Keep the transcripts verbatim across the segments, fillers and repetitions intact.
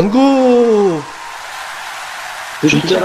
전국 주식자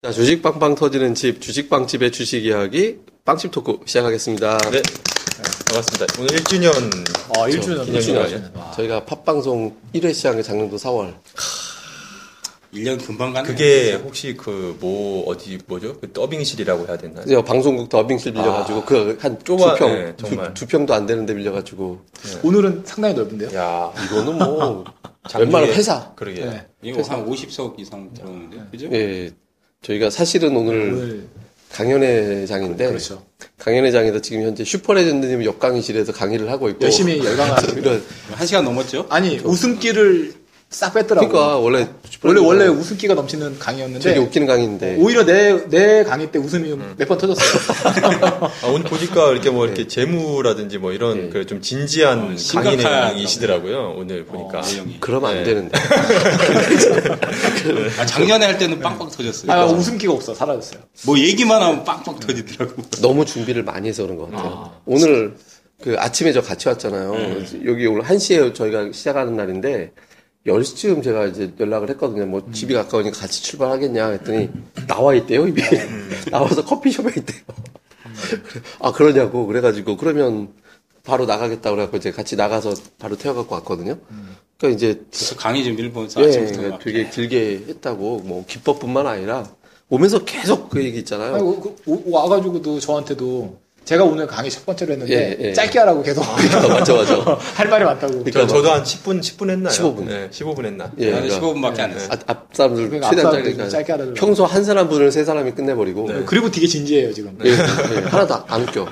자, 주식 빵빵 터지는 집, 주식 빵집의 주식 이야기, 빵집 토크 시작하겠습니다. 네. 반갑습니다. 오늘 일 주년. 아, 일 주년. 일 주년. 저희가 팟방송 일 회 시작한 게 작년도 사월. 일 년 금방 가네. 그게 혹시 그, 뭐, 어디, 뭐죠? 그 더빙실이라고 해야 되나? 네, 방송국 더빙실 빌려가지고, 아, 그, 한 좁아, 두 평, 네, 정말. 두, 두 평도 안 되는데 빌려가지고. 네. 오늘은 상당히 넓은데요? 야, 이거는 뭐, 웬만한 회사. 그러게. 네. 이거 회사. 한 오십석 이상 들어오는데, 네. 그죠? 예. 저희가 사실은 오늘, 오늘... 강연회장인데, 그렇죠. 강연회장에서 지금 현재 슈퍼레전드님 옆 강의실에서 강의를 하고 있고 열심히 열강하는 이런 한 시간 넘었죠? 아니 저... 웃음기를 싹 뺐더라고요. 그러니까 원래 원래 원래 웃음기가 넘치는 강의였는데 되게 웃기는 강의인데 오히려 내 내 강의 때 웃음이 음. 몇 번 터졌어요. 아, 오늘 보니까 이렇게 뭐 이렇게 네. 재무라든지 뭐 이런 네. 그 좀 진지한 어, 강의 내용이시더라고요. 오늘 보니까 어, 내용이. 그러면 네. 안 되는데. 아, 작년에 할 때는 빵빵 터졌어요. 아, 웃음기가 없어 사라졌어요. 뭐 얘기만 하면 빵빵 터지더라고. 너무 준비를 많이 해서 그런 것 같아요. 아, 오늘 그 아침에 저 같이 왔잖아요. 음. 여기 오늘 한 시에 저희가 시작하는 날인데. 열 시쯤 제가 이제 연락을 했거든요. 뭐, 음. 집이 가까우니까 같이 출발하겠냐 했더니, 나와 있대요, 입이. 나와서 커피숍에 있대요. 아, 그러냐고. 그래가지고, 그러면 바로 나가겠다고 그래갖고, 이제 같이 나가서 바로 태워갖고 왔거든요. 음. 그러니까 이제. 그래서 강의 좀 일본에서 아침부터 되게 길게 했다고, 뭐, 기법뿐만 아니라, 오면서 계속 그 얘기 있잖아요. 아니, 오, 오, 와가지고도 저한테도, 제가 오늘 강의 첫 번째로 했는데, 예, 예. 짧게 하라고 계속. 아, 맞아, 맞아. 할 말이 많다고. 그러니까 저도 한 십 분, 십 분 했나요? 십오 분. 네, 십오 분 했나? 예. 그러니까, 십오 분밖에 안 했어요. 앞 사람들 그러니까 최대한 앞 짧게, 짧게 하라고. 평소 한 사람 분을 세 사람이 끝내버리고. 네. 그리고 되게 진지해요, 지금. 예, 예. 하나도 안 웃겨.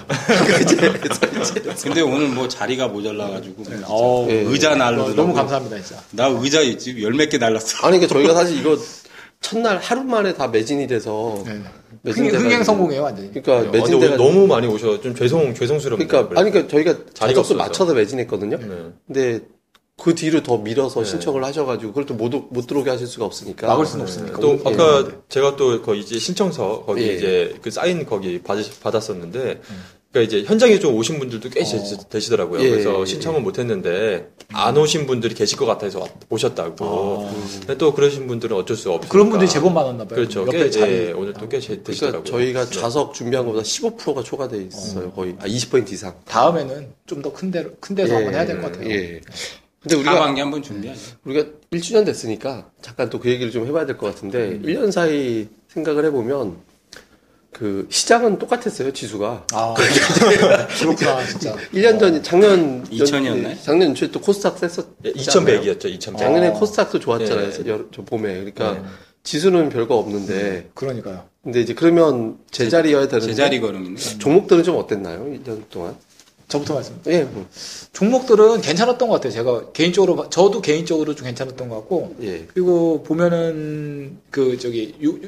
근데 오늘 뭐 자리가 모자라가지고. 네. 어, 예, 의자 날로. 너무 감사합니다, 진짜. 나 의자 지금 열 몇 개 날랐어. 아니, 그러니까 저희가 사실 이거 첫날 하루 만에 다 매진이 돼서. 네. 흥행 성공이에요, 완전히. 그러니까 네, 매진대가 너무 많이 오셔서 좀 죄송 죄송스럽네요. 그러니까 아니 그러니까 저희가 자격도 맞춰서 매진했거든요. 네. 근데 그 뒤로 더 밀어서 네. 신청을 하셔가지고 그걸 또 못 못 들어오게 하실 수가 없으니까 막을 수는 네. 없으니까. 또 예. 아까 제가 또 거기 이제 신청서 거기 예. 이제 그 사인 거기 받으 받았었는데 음. 그러니까 이제 현장에 좀 오신 분들도 꽤 어. 되시더라고요. 예. 그래서 신청은 예. 못했는데 안 오신 분들이 계실 것 같아서 오셨다고. 아. 근데 또 그러신 분들은 어쩔 수 없으니까. 그런 분들이 제법 많았나 봐요. 그렇죠. 꽤, 예, 오늘 또 꽤 되시더라고요. 그러니까 저희가 좌석 준비한 것보다 십오 퍼센트가 초과돼 있어요. 어. 거의 아, 이십 퍼센트 이상. 다음에는 좀 더 큰 데로 큰 데서 예. 한번 해야 될 것 같아요. 예. 근데 우리가 다방에 한번 준비하죠. 우리가 일 주년 됐으니까 잠깐 또 그 얘기를 좀 해봐야 될 것 같은데 음. 일 년 사이 생각을 해보면. 그, 시장은 똑같았어요, 지수가. 아, 그렇구나, 진짜. 일 년 전, 작년. 이천이었나요? 작년 연초에 또 코스닥 쐈었 이천백이었죠, 이천백. 작년에 아. 코스닥도 좋았잖아요, 네. 여러, 저 봄에. 그러니까, 네. 지수는 별거 없는데. 네. 그러니까요. 근데 이제 그러면 제자리여야 되는데. 제자리 걸음인데. 종목들은 좀 어땠나요, 일 년 동안? 저부터 말씀드릴게요. 예. 뭐. 종목들은 괜찮았던 것 같아요, 제가. 개인적으로, 저도 개인적으로 좀 괜찮았던 것 같고. 예. 그리고 보면은, 그, 저기, 요, 요,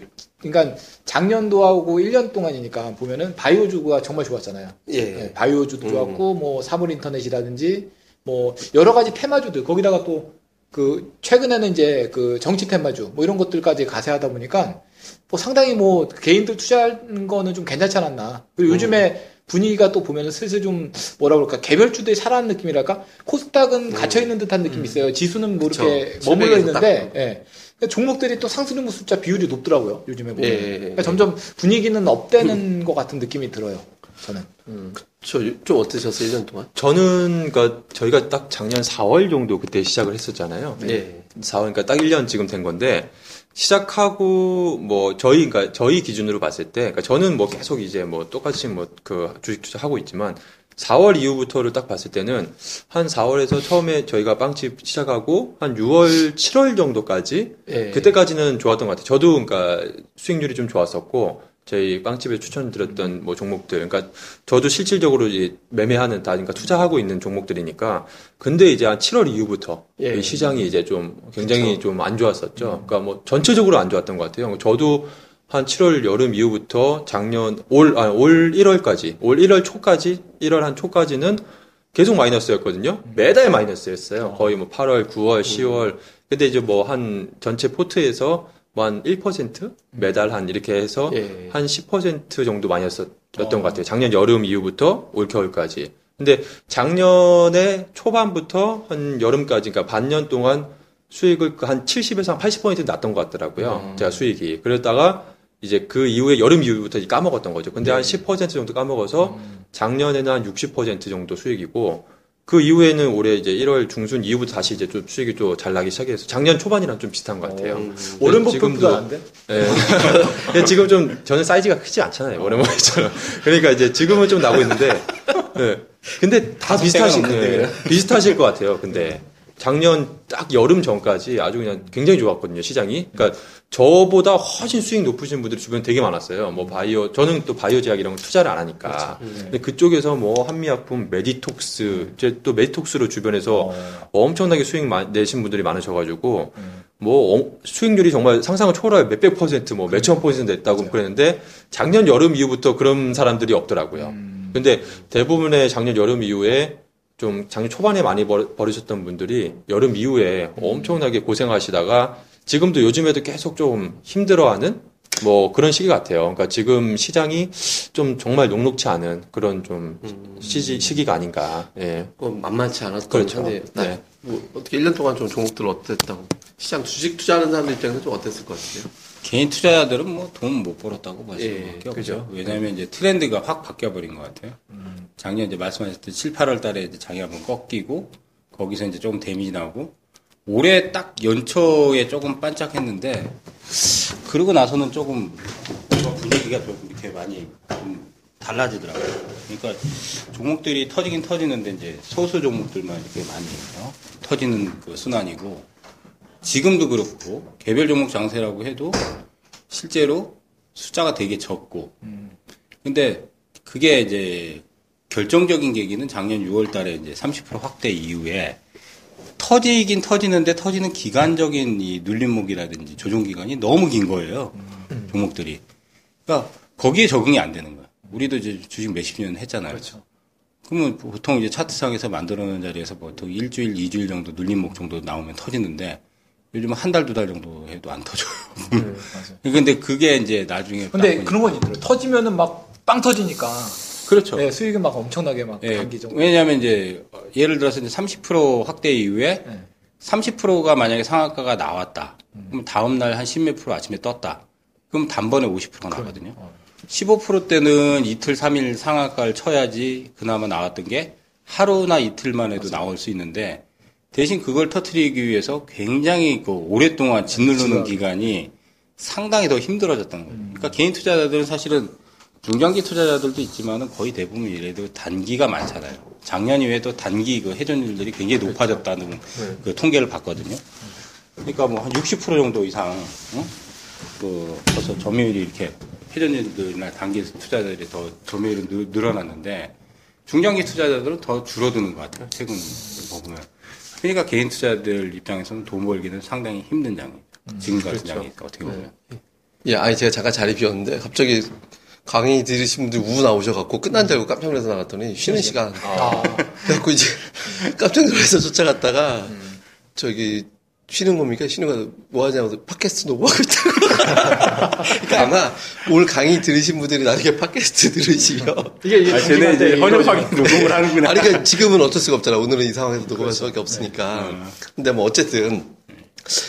그러니까 작년도 하고 일 년 동안이니까 보면은 바이오주가 정말 좋았잖아요. 예. 네, 바이오주도 좋았고 음. 뭐 사물인터넷이라든지 뭐 여러 가지 테마주들 거기다가 또 그 최근에는 이제 그 정치 테마주 뭐 이런 것들까지 가세하다 보니까 뭐 상당히 뭐 개인들 투자하는 거는 좀 괜찮지 않았나. 그리고 요즘에 음. 분위기가 또 보면은 슬슬 좀 뭐라 그럴까 개별주들이 살아난 느낌이랄까 코스닥은 음. 갇혀 있는 듯한 느낌이 음. 있어요. 지수는 뭐 이렇게 머물러 있는데. 예. 종목들이 또 상승률 숫자 비율이 높더라고요, 요즘에 보면. 예, 예, 예. 그러니까 점점 분위기는 업되는 음. 것 같은 느낌이 들어요, 저는. 음. 그쵸, 좀 어떠셨어요, 일 년 동안? 저는, 그니까, 저희가 딱 작년 사월 정도 그때 시작을 했었잖아요. 예. 사월, 그니까 딱 일 년 지금 된 건데, 시작하고, 뭐, 저희, 그니까, 저희 기준으로 봤을 때, 그니까 저는 뭐 계속 이제 뭐 똑같이 뭐 그 주식 투자하고 있지만, 사월 이후부터를 딱 봤을 때는 한 사월에서 처음에 저희가 빵집 시작하고 한 유월, 칠월 정도까지 예. 그때까지는 좋았던 것 같아요. 저도 그러니까 수익률이 좀 좋았었고 저희 빵집에 추천드렸던 뭐 종목들, 그러니까 저도 실질적으로 이제 매매하는 다, 그러니까 투자하고 있는 종목들이니까. 근데 이제 한 칠월 이후부터 예, 이 시장이 이제 좀 굉장히 좀 안 좋았었죠. 음. 그러니까 뭐 전체적으로 안 좋았던 것 같아요. 저도 한 칠월 여름 이후부터 작년 올, 아, 올 일월까지, 올 일월 초까지, 일월 한 초까지는 계속 마이너스였거든요. 매달 마이너스였어요. 거의 뭐 팔월, 구월, 시월. 근데 이제 뭐 한 전체 포트에서 뭐 한 일 퍼센트? 매달 한 이렇게 해서 예, 한 십 퍼센트 정도 마이너스였던 어, 것 같아요. 작년 여름 이후부터 올 겨울까지. 근데 작년에 초반부터 한 여름까지, 그러니까 반년 동안 수익을 한 칠십에서 한 팔십 퍼센트 났던 것 같더라고요. 음. 제가 수익이. 그러다가 이제 그 이후에 여름 이후부터 이제 까먹었던 거죠. 근데 네, 한 십 퍼센트 정도 까먹어서 음, 작년에는 한 육십 퍼센트 정도 수익이고, 그 이후에는 올해 이제 일월 중순 이후부터 다시 이제 좀 수익이 또 잘 나기 시작해서 작년 초반이랑 좀 비슷한 것 같아요. 워런 버핏도 안 돼? 예. 지금 좀 저는 사이즈가 크지 않잖아요. 워런 버핏처럼. 그러니까 이제 지금은 좀 나고 있는데, 네, 근데 다 비슷하실, 네, 비슷하실 것 같아요. 근데 작년 딱 여름 전까지 아주 그냥 굉장히 좋았거든요, 시장이. 그러니까 저보다 훨씬 수익 높으신 분들이 주변에 되게 많았어요. 뭐 바이오, 저는 또 바이오 제약 이런 거 투자를 안 하니까. 그렇죠. 근데 그쪽에서 뭐 한미약품, 메디톡스, 음, 이제 또 메디톡스로 주변에서 어, 엄청나게 수익 마, 내신 분들이 많으셔가지고 음, 뭐 어, 수익률이 정말 상상을 초월하게 몇백 퍼센트, 뭐 몇천 퍼센트 됐다고 맞아요, 그랬는데 작년 여름 이후부터 그런 사람들이 없더라고요. 음. 근데 대부분의 작년 여름 이후에 좀 작년 초반에 많이 벌, 벌으셨던 분들이 여름 이후에 음, 엄청나게 고생하시다가 지금도 요즘에도 계속 좀 힘들어하는 뭐 그런 시기 같아요. 그러니까 지금 시장이 좀 정말 녹록치 않은 그런 좀 음, 시지, 시기가 아닌가. 예. 만만치 않았던. 그렇죠. 네. 뭐 어떻게 일 년 동안 좀 종목들 어땠다고? 시장 주식 투자하는 사람들 입장에서 좀 어땠을 것 같아요? 개인 투자자들은 뭐 돈 못 벌었다고 말씀밖에 예, 없죠. 왜냐하면 이제 트렌드가 확 바뀌어버린 것 같아요. 음. 작년 이제 말씀하셨던 칠, 팔월 달에 이제 장이 한번 꺾이고 거기서 이제 조금 데미지 나오고, 올해 딱 연초에 조금 반짝했는데 그러고 나서는 조금 분위기가 좀 이렇게 많이 좀 달라지더라고요. 그러니까 종목들이 터지긴 터지는데 이제 소수 종목들만 이렇게 많이 어? 터지는 그 순환이고, 지금도 그렇고 개별 종목 장세라고 해도 실제로 숫자가 되게 적고. 근데 그게 이제 결정적인 계기는 작년 유월 달에 이제 삼십 퍼센트 확대 이후에 터지긴 터지는데 터지는 기간적인 이 눌림목이라든지 조정 기간이 너무 긴 거예요, 종목들이. 그러니까 거기에 적응이 안 되는 거야. 우리도 이제 주식 몇십 년 했잖아요. 그렇죠. 그러면 보통 이제 차트상에서 만들어 놓은 자리에서 보통 일주일, 이주일 정도 눌림목 정도 나오면 터지는데 요즘은 한 달, 두 달 정도 해도 안 터져요. 네, 맞아요. 근데 그게 이제 나중에. 근데 그런 건 있더라고요. 터지면은 막 빵 터지니까. 그렇죠. 네, 수익은 막 엄청나게 막 단기적으로. 네, 왜냐하면 이제 예를 들어서 이제 삼십 퍼센트 확대 이후에 네, 삼십 퍼센트가 만약에 상한가가 나왔다. 음. 그럼 다음 날 한 십몇 프로 아침에 떴다. 그럼 단번에 오십 퍼센트가 나거든요. 어. 십오 퍼센트 때는 이틀, 삼 일 상한가를 쳐야지 그나마 나왔던 게 하루나 이틀만 해도 맞아요, 나올 수 있는데, 대신 그걸 터트리기 위해서 굉장히 그 오랫동안 짓누르는 기간이 상당히 더 힘들어졌던 거예요. 음. 그러니까 개인 투자자들은 사실은 중장기 투자자들도 있지만은 거의 대부분 이래도 단기가 많잖아요. 작년 이외에도 단기 그 회전율들이 굉장히 높아졌다는 네, 그 통계를 봤거든요. 그러니까 뭐 한 육십 퍼센트 정도 이상, 어? 그, 벌써 점유율이 이렇게 회전율들이나 단기 투자자들이 더 점유율이 늘어났는데, 중장기 투자자들은 더 줄어드는 것 같아요, 최근 보면. 그러니까 개인 투자자들 입장에서는 돈 벌기는 상당히 힘든 장이에요, 지금 같은 그렇죠, 장이 어떻게 보면. 네. 예, 아니 제가 잠깐 자리 비웠는데 갑자기 강의 들으신 분들 우 나오셔갖고 끝난 줄 알고 깜짝 놀라서 나갔더니 쉬는 시간. 아. 그래갖고 이제 깜짝 놀라서 쫓아갔다가 음, 저기 쉬는 겁니까? 쉬는 거 뭐 하냐고 팟캐스트 녹음하고 있다고. 그러니까 아마 오늘 강의 들으신 분들이 나중에 팟캐스트 들으시면 이게 이게 쟤네 이제 헌혈하게 녹음을 하는구나. 아니 그러니까 지금은 어쩔 수가 없잖아. 오늘은 이 상황에서 녹음할 수밖에 없으니까. 네. 근데 뭐 어쨌든.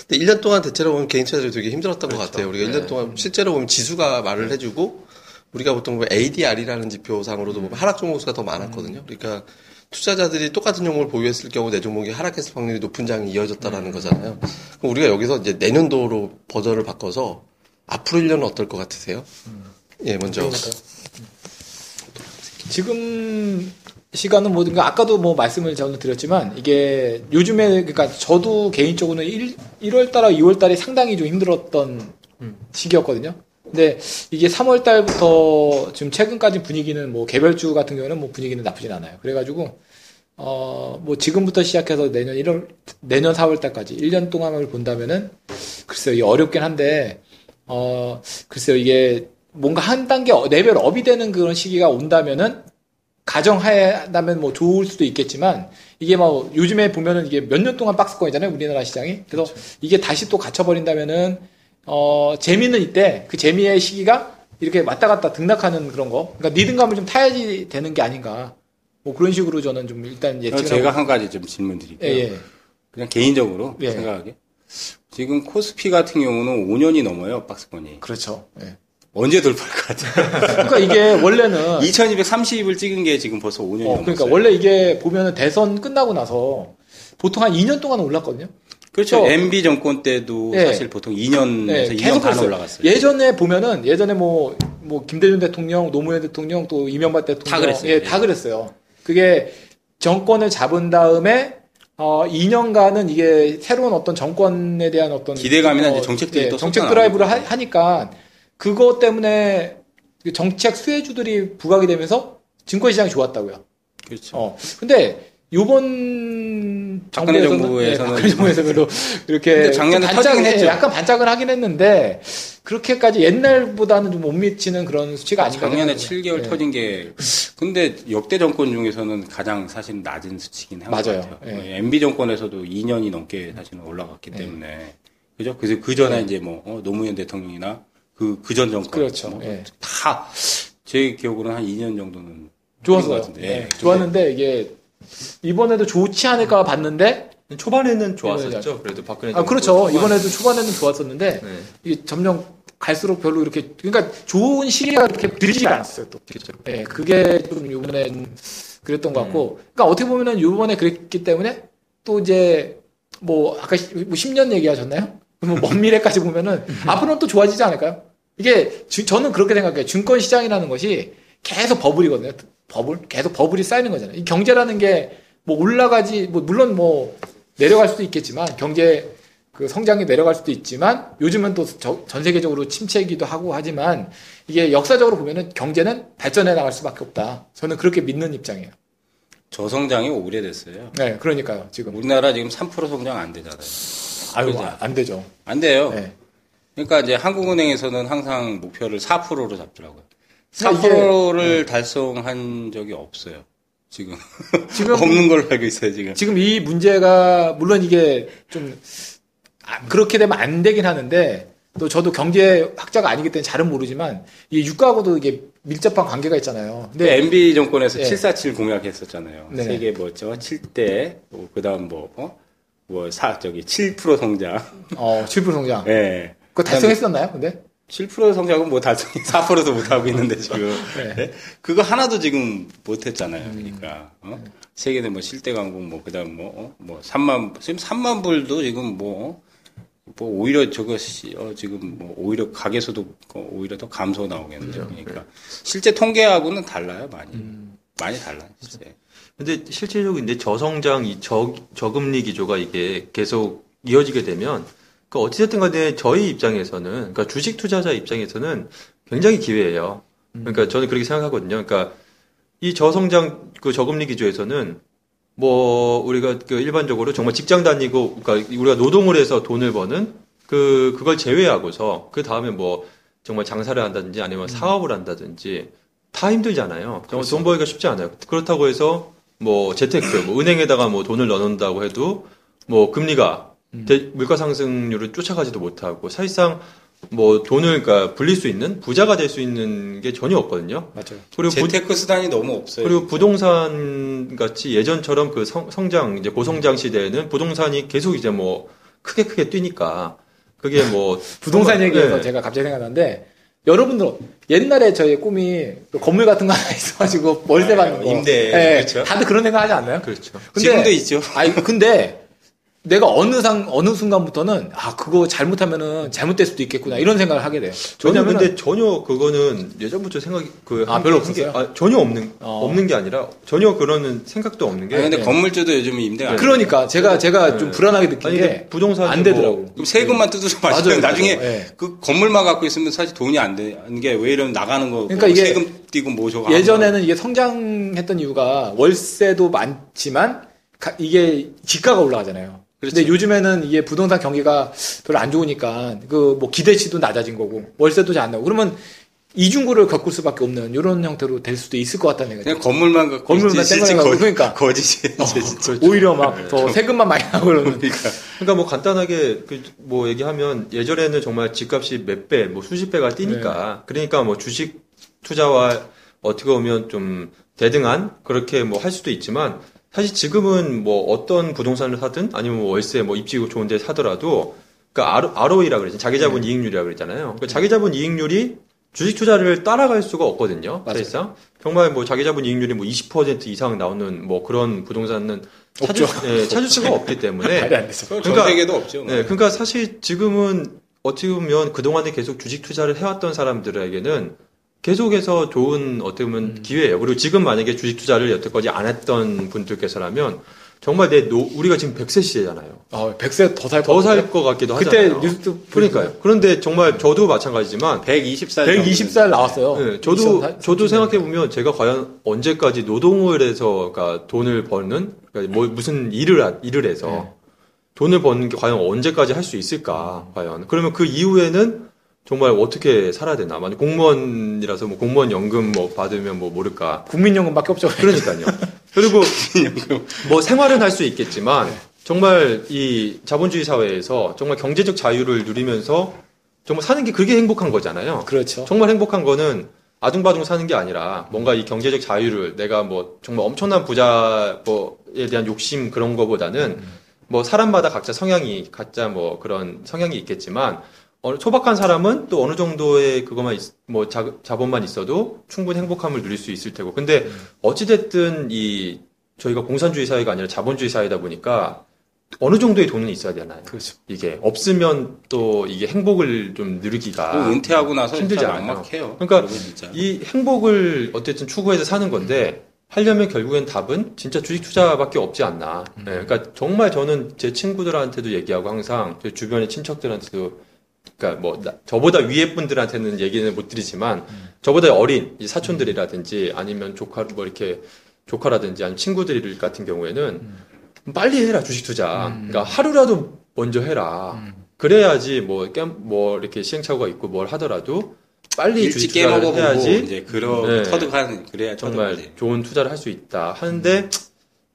근데 일 년 동안 대체로 보면 개인 투자들이 되게 힘들었던 그렇죠, 것 같아요. 우리가 네, 일 년 동안 실제로 보면 지수가 말을 해주고, 우리가 보통 에이디알이라는 지표상으로도 보면 하락 종목수가 더 많았거든요. 그러니까 투자자들이 똑같은 종목을 보유했을 경우 내 종목이 하락했을 확률이 높은 장이 이어졌다라는 거잖아요. 그럼 우리가 여기서 이제 내년도로 버전을 바꿔서 앞으로 일 년은 어떨 것 같으세요? 예, 먼저. 지금 시간은 뭐, 그러니까 아까도 뭐 말씀을 드렸지만 이게 요즘에, 그러니까 저도 개인적으로는 일, 일월 달과 이월 달에 상당히 좀 힘들었던 시기였거든요. 근데 이게 삼월 달부터 지금 최근까지 분위기는 뭐 개별주 같은 경우는 뭐 분위기는 나쁘진 않아요. 그래가지고 어, 뭐 지금부터 시작해서 내년 일월, 내년 사월 달까지 일 년 동안을 본다면은 글쎄요, 이게 어렵긴 한데 어, 글쎄요, 이게 뭔가 한 단계 레벨 업이 되는 그런 시기가 온다면은 가정하다면 뭐 좋을 수도 있겠지만 이게 뭐 요즘에 보면은 이게 몇 년 동안 박스권이잖아요, 우리나라 시장이. 그래서 그렇죠. 이게 다시 또 갇혀버린다면은 어, 재미는 이때 그 재미의 시기가 이렇게 왔다 갔다 등락하는 그런 거. 그러니까 리듬감을 좀 타야지 되는 게 아닌가. 뭐 그런 식으로 저는 좀 일단 예측을 제가 한 가지 좀 질문 드릴게요. 예, 예. 그냥 개인적으로 예. 생각하게. 지금 코스피 같은 경우는 오 년이 넘어요, 박스권이. 그렇죠. 예. 언제 돌파할 것 같아요? 그러니까 이게 원래는 이천이백삼십을 찍은 게 지금 벌써 오 년이 어, 넘었어요. 그러니까 원래 이게 보면은 대선 끝나고 나서 보통 한 이 년 동안 올랐거든요. 그렇죠. 엠비 정권 때도 네. 사실 보통 이 년에서 네. 이 년 반 올라갔어요. 예전에 보면은 예전에 뭐, 뭐 김대중 대통령, 노무현 대통령, 또 이명박 대통령 다 그랬어요. 예, 네. 다 그랬어요. 그게 정권을 잡은 다음에 어, 이 년간은 이게 새로운 어떤 정권에 대한 어떤 기대감이나 어, 이제 정책들이 네, 또 정책 드라이브를 하, 하니까 그것 때문에 정책 수혜주들이 부각이 되면서 증권시장이 좋았다고요. 그렇죠. 어, 근데 요번 박근혜 정부에서는, 네, 정부에서는 별로 이렇게 작년에 반짝은 했죠. 약간 반짝은 하긴 했는데 그렇게까지 옛날보다는 좀 못 미치는 그런 수치가 아니고 작년에 칠 개월 네. 터진 게 근데 역대 정권 중에서는 가장 사실 낮은 수치긴 한 것 같아요. 네. 엠비 정권에서도 이 년이 넘게 사실은 올라갔기 네. 때문에 그죠? 그래서 그 전에 네. 이제 뭐 노무현 대통령이나 그 그 전 정권 그렇죠. 뭐 네. 다 제 기억으로는 한 이 년 정도는 좋았어요. 네. 네. 좋았는데 이게 이번에도 좋지 않을까 봤는데 초반에는 좋았었죠. 그래도 박근혜 정부 아 그렇죠. 초반... 이번에도 초반에는 좋았었는데 네. 이게 점점 갈수록 별로 이렇게 그러니까 좋은 시기가 이렇게 들지가 않았어요. 또 네, 그게 좀 이번에 그랬던 것 같고 음. 그러니까 어떻게 보면은 이번에 그랬기 때문에 또 이제 뭐 아까 십 년 얘기하셨나요? 그러면 먼 미래까지 보면은 앞으로는 또 좋아지지 않을까요? 이게 주, 저는 그렇게 생각해요. 증권 시장이라는 것이 계속 버블이거든요. 버블? 계속 버블이 쌓이는 거잖아요. 이 경제라는 게, 뭐, 올라가지, 뭐, 물론 뭐, 내려갈 수도 있겠지만, 경제, 그 성장이 내려갈 수도 있지만, 요즘은 또 전 세계적으로 침체이기도 하고 하지만, 이게 역사적으로 보면은 경제는 발전해 나갈 수밖에 없다. 저는 그렇게 믿는 입장이에요. 저성장이 오래됐어요. 네, 그러니까요, 지금. 우리나라 지금 삼 퍼센트 성장 안 되잖아요. 아유, 안, 안 되죠. 안 돼요. 네. 그러니까 이제 한국은행에서는 항상 목표를 사 퍼센트로 잡더라고요. 사 퍼센트를 네. 달성한 적이 없어요. 지금. 지금 없는 걸로 알고 있어요, 지금. 지금 이 문제가, 물론 이게 좀, 그렇게 되면 안 되긴 하는데, 또 저도 경제학자가 아니기 때문에 잘은 모르지만, 이 유가하고도 이게 밀접한 관계가 있잖아요. 근데 엠비 정권에서 네. 칠 사칠 공약 했었잖아요. 네. 세계 뭐였죠? 칠 대, 뭐 그 다음 뭐, 어? 뭐, 사, 저기, 칠 퍼센트 성장. 어, 칠 퍼센트 성장. 예. 네. 그거 달성했었나요, 근데? 칠 퍼센트 성장은 뭐 달성이 사 퍼센트도 못하고 있는데, 지금. 네. 네? 그거 하나도 지금 못했잖아요. 그러니까. 어? 네. 세계는 뭐 실대 광공, 뭐, 그 다음 뭐, 어? 뭐, 삼만, 지금 삼만 불도 지금 뭐, 뭐, 오히려 저것이, 어, 지금 뭐, 오히려 가계소도 오히려 더 감소 나오겠는데. 그렇죠. 그러니까. 네. 실제 통계하고는 달라요, 많이. 음. 많이 달라요, 실제. 그렇죠. 근데 실질적으로 이제 저성장, 이 저, 저금리 기조가 이게 계속 이어지게 되면 그 어찌됐든 간에 저희 입장에서는, 그러니까 주식 투자자 입장에서는 굉장히 기회예요. 그러니까 저는 그렇게 생각하거든요. 그러니까 이 저성장 그 저금리 기조에서는 뭐 우리가 그 일반적으로 정말 직장 다니고, 그러니까 우리가 노동을 해서 돈을 버는 그 그걸 제외하고서 그 다음에 뭐 정말 장사를 한다든지 아니면 사업을 한다든지 다 힘들잖아요. 정말 돈 벌기가 쉽지 않아요. 그렇다고 해서 뭐 재테크, 뭐 은행에다가 뭐 돈을 넣는다고 해도 뭐 금리가 대, 물가 상승률을 쫓아가지도 못하고 사실상 뭐 돈을 그러니까 불릴 수 있는 부자가 될 수 있는 게 전혀 없거든요. 맞아요. 그리고 재테크 부, 수단이 너무 없어요. 그리고 진짜. 부동산 같이 예전처럼 그 성, 성장 이제 고성장 시대에는 부동산이 계속 이제 뭐 크게 크게 뛰니까 그게 뭐 부동산 얘기해서 네. 제가 갑자기 생각났는데 여러분들 옛날에 저희 꿈이 건물 같은 거 하나 있어가지고 월세 받는 거 임대 네, 그렇죠. 다들 그런 생각 하지 않나요? 그렇죠. 근데, 지금도 있죠. 아니 근데 내가 어느 상 어느 순간부터는 아 그거 잘못하면은 잘못될 수도 있겠구나 이런 생각을 하게 돼요. 저는 근데 전혀 그거는 예전부터 생각이 그 아, 별로 없어요. 아, 전혀 없는 어. 없는 게 아니라 전혀 그런 생각도 없는 게. 아니, 근데 네. 건물주도 요즘 임대가. 네. 그러니까 제가 제가 네. 좀 불안하게 느낀 게 부동산 안 되더라고. 뭐, 그럼 세금만 뜯어서 마시면 나중에 네. 그 건물만 갖고 있으면 사실 돈이 안 되는 게 왜 이러면 나가는 거. 그러니까 이게 세금 띄고 뭐 저거. 예전에는 이게 성장했던 이유가 월세도 많지만 가, 이게 집가가 올라가잖아요. 그렇죠. 근데 요즘에는 이게 부동산 경기가 별로 안 좋으니까 그 뭐 기대치도 낮아진 거고 월세도 잘 안 나오고 그러면 이중고를 겪을 수밖에 없는 이런 형태로 될 수도 있을 것 같다는 얘기죠. 그냥 건물만 갖고 건물만 땡겨가고 그러니까 거짓이 어, 그렇죠. 오히려 막 더 세금만 많이 나고 그러는. 그러니까. 그러니까 뭐 간단하게 그 뭐 얘기하면 예전에는 정말 집값이 몇 배, 뭐 수십 배가 뛰니까 네. 그러니까 뭐 주식 투자와 어떻게 보면 좀 대등한 그렇게 뭐 할 수도 있지만. 사실 지금은 뭐 어떤 부동산을 사든 아니면 뭐 월세 뭐 입지고 좋은 데 사더라도 그 알오이라고 그러잖아요. 자기자본 네. 이익률이라고 그랬잖아요. 그러니까 자기자본 이익률이 주식 투자를 따라갈 수가 없거든요. 맞아요. 사실상 정말 뭐 자기자본 이익률이 뭐 이십 퍼센트 이상 나오는 뭐 그런 부동산은 찾을, 없죠. 네, 찾을 수가 없기 때문에 말이 안 돼서. 그러니까 전 세계도 없죠. 네, 그러니까 사실 지금은 어떻게 보면 그 동안에 계속 주식 투자를 해왔던 사람들에게는. 계속해서 좋은 어떻게 보면 기회예요. 그리고 지금 만약에 주식 투자를 여태까지 안 했던 분들께서라면 정말 내 노, 우리가 지금 백 세 시대잖아요. 아, 백 세 더 살 더 살 것 같기도 하잖아요. 그때 뉴스 그러니까요. 그런데 정말 저도 마찬가지지만 백이십 살 백이십 살 나왔어요. 네, 저도 이십사, 저도 생각해 보면 제가 과연 언제까지 노동을 해서 그러니까 돈을 버는 그러니까 뭐 무슨 일을 일을 해서 네. 돈을 버는 게 과연 언제까지 할 수 있을까? 과연 그러면 그 이후에는 정말 어떻게 살아야 되나? 만약 공무원이라서 뭐 공무원 연금 뭐 받으면 뭐 모를까? 국민연금밖에 없죠. 그러니까요. 그리고 뭐 생활은 할 수 있겠지만 정말 이 자본주의 사회에서 정말 경제적 자유를 누리면서 정말 사는 게 그게 행복한 거잖아요. 그렇죠. 정말 행복한 거는 아둥바둥 사는 게 아니라 뭔가 이 경제적 자유를 내가 뭐 정말 엄청난 부자에 대한 욕심 그런 거보다는 뭐 사람마다 각자 성향이 각자 뭐 그런 성향이 있겠지만. 어, 소박한 사람은 또 어느 정도의 그것만, 있, 뭐, 자, 자본만 있어도 충분히 행복함을 누릴 수 있을 테고. 근데, 어찌됐든, 이, 저희가 공산주의 사회가 아니라 자본주의 사회다 보니까, 어느 정도의 돈은 있어야 되나요? 그렇죠. 이게, 없으면 또, 이게 행복을 좀 누리기가. 은퇴하고 나서 힘들지 않아요. 그러니까, 이 행복을 어쨌든 추구해서 사는 건데, 하려면 결국엔 답은 진짜 주식 투자밖에 없지 않나. 음. 네, 그러니까, 정말 저는 제 친구들한테도 얘기하고 항상, 제 주변의 친척들한테도 그러니까 뭐 나, 저보다 위에 분들한테는 얘기는 못 드리지만 음. 저보다 어린 이 사촌들이라든지 아니면 조카 뭐 이렇게 조카라든지 아니면 친구들 같은 경우에는 음. 빨리 해라 주식 투자. 음. 그러니까 하루라도 먼저 해라. 음. 그래야지 뭐 게임 뭐 이렇게 시행착오가 있고 뭘 하더라도 빨리 일찍 주식 투자를 해야지 이제 그런 네. 터득하는 그래야 정말 터득하지. 좋은 투자를 할 수 있다. 하는데 음.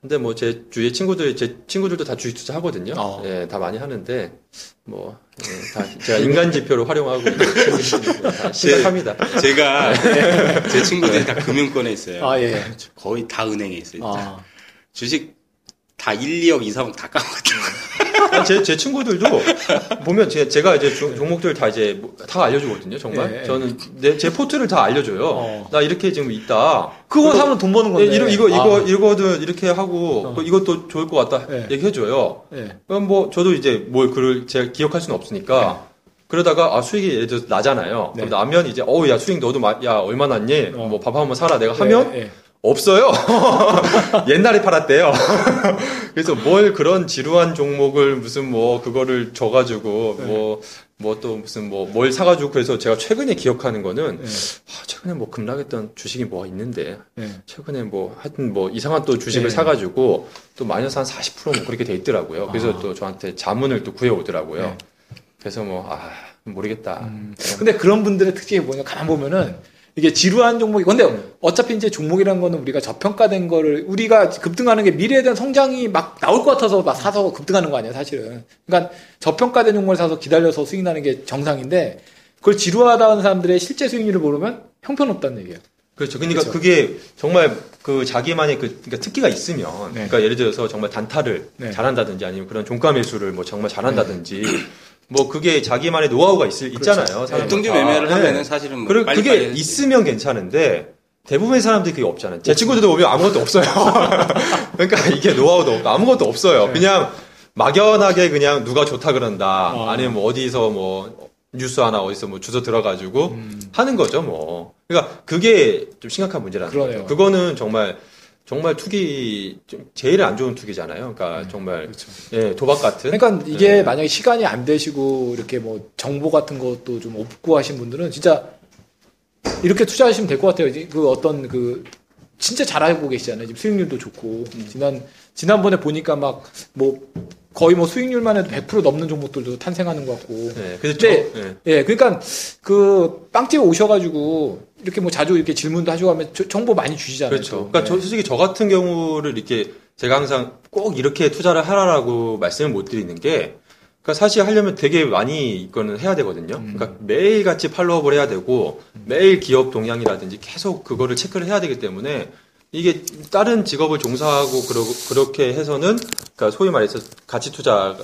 근데 뭐 제 주위의 친구들 제 친구들도 다 주식 투자 하거든요. 어. 예, 다 많이 하는데 뭐 다 예, 제가 인간 지표로 활용하고 다 시작합니다. 제, 제가 네. 제 친구들이 다 금융권에 있어요. 아, 예. 거의 다 은행에 있어요. 아. 주식 다 일, 이억, 이, 삼억 다 까먹었죠. 제, 제 친구들도 보면 제, 제가 이제 조, 종목들 다 이제 다 알려주거든요. 정말. 예, 예. 저는 내, 제 포트를 다 알려줘요. 어. 나 이렇게 지금 있다. 그거 하면 돈 버는 건데. 이거, 이거, 아. 이거, 이거든 이렇게 하고, 어. 이것도 좋을 것 같다. 예. 얘기해줘요. 예. 그럼 뭐, 저도 이제 뭘, 그걸 제가 기억할 수는 없으니까. 예. 그러다가, 아, 수익이 예를 들어서 나잖아요. 네. 그럼 나면 이제, 어우, 야, 수익 너도, 마, 야, 얼마 났니? 어. 뭐, 밥 한번 사라. 내가 하면. 예, 예. 없어요. 옛날에 팔았대요. 그래서 뭘 그런 지루한 종목을 무슨 뭐 그거를 져가지고 뭐 뭐 또 무슨 뭐 뭘 사가지고 그래서 제가 최근에 기억하는 거는 네. 아, 최근에 뭐 급락했던 주식이 뭐가 있는데 네. 최근에 뭐 하여튼 뭐 이상한 또 주식을 네. 사가지고 또 마이너스 한 사십 퍼센트 뭐 그렇게 돼 있더라고요. 그래서 아. 또 저한테 자문을 또 구해오더라고요. 네. 그래서 뭐 아 모르겠다. 음. 근데 그런 분들의 특징이 뭐냐 가만 보면은. 이게 지루한 종목이, 근데 어차피 이제 종목이란 거는 우리가 저평가된 거를, 우리가 급등하는 게 미래에 대한 성장이 막 나올 것 같아서 막 사서 급등하는 거 아니야, 사실은. 그러니까 저평가된 종목을 사서 기다려서 수익 나는 게 정상인데, 그걸 지루하다는 사람들의 실제 수익률을 모르면 형편없다는 얘기예요. 그렇죠. 그러니까 그렇죠. 그게 정말 그 자기만의 그, 그러니까 특기가 있으면, 네. 그러니까 예를 들어서 정말 단타를 네. 잘한다든지 아니면 그런 종가 매수를 뭐 정말 잘한다든지, 네. 뭐 그게 자기만의 노하우가 있을 그렇죠. 있잖아요. 등기 매매를 아, 하면은 네. 사실은 뭐 그래, 빨리 그게 빨리 있으면 해야지. 괜찮은데 대부분의 사람들이 그게 없잖아요. 제 친구들도 보면 아무것도 없어요. 그러니까 이게 노하우도 없고 아무것도 없어요. 네. 그냥 막연하게 그냥 누가 좋다 그런다. 어. 아니면 뭐 어디서 뭐 뉴스 하나 어디서 뭐 주소 들어가지고 음. 하는 거죠, 뭐. 그러니까 그게 좀 심각한 문제라는 그러네요. 거죠. 그거는 정말 정말 투기 제일 안 좋은 투기잖아요. 그러니까 음, 정말 그렇죠. 예, 도박 같은. 그러니까 이게 예. 만약에 시간이 안 되시고 이렇게 뭐 정보 같은 것도 좀 없고 하신 분들은 진짜 이렇게 투자하시면 될 것 같아요. 그 어떤 그 진짜 잘 알고 계시잖아요. 지금 수익률도 좋고 음. 지난 지난번에 보니까 막 뭐 거의 뭐 수익률만 해도 백 퍼센트 넘는 종목들도 탄생하는 것 같고. 네, 근데 네. 예, 그러니까 그 빵집에 오셔가지고 이렇게 뭐 자주 이렇게 질문도 하시고 하면 저, 정보 많이 주시잖아요. 그렇죠. 또. 그러니까 네. 저, 솔직히 저 같은 경우를 이렇게 제가 항상 꼭 이렇게 투자를 하라라고 말씀을 못 드리는 게, 그러니까 사실 하려면 되게 많이 이거는 해야 되거든요. 음. 그러니까 매일 같이 팔로업을 해야 되고 음. 매일 기업 동향이라든지 계속 그거를 체크를 해야 되기 때문에. 이게 다른 직업을 종사하고 그러, 그렇게 해서는 그러니까 소위 말해서 가치 투자를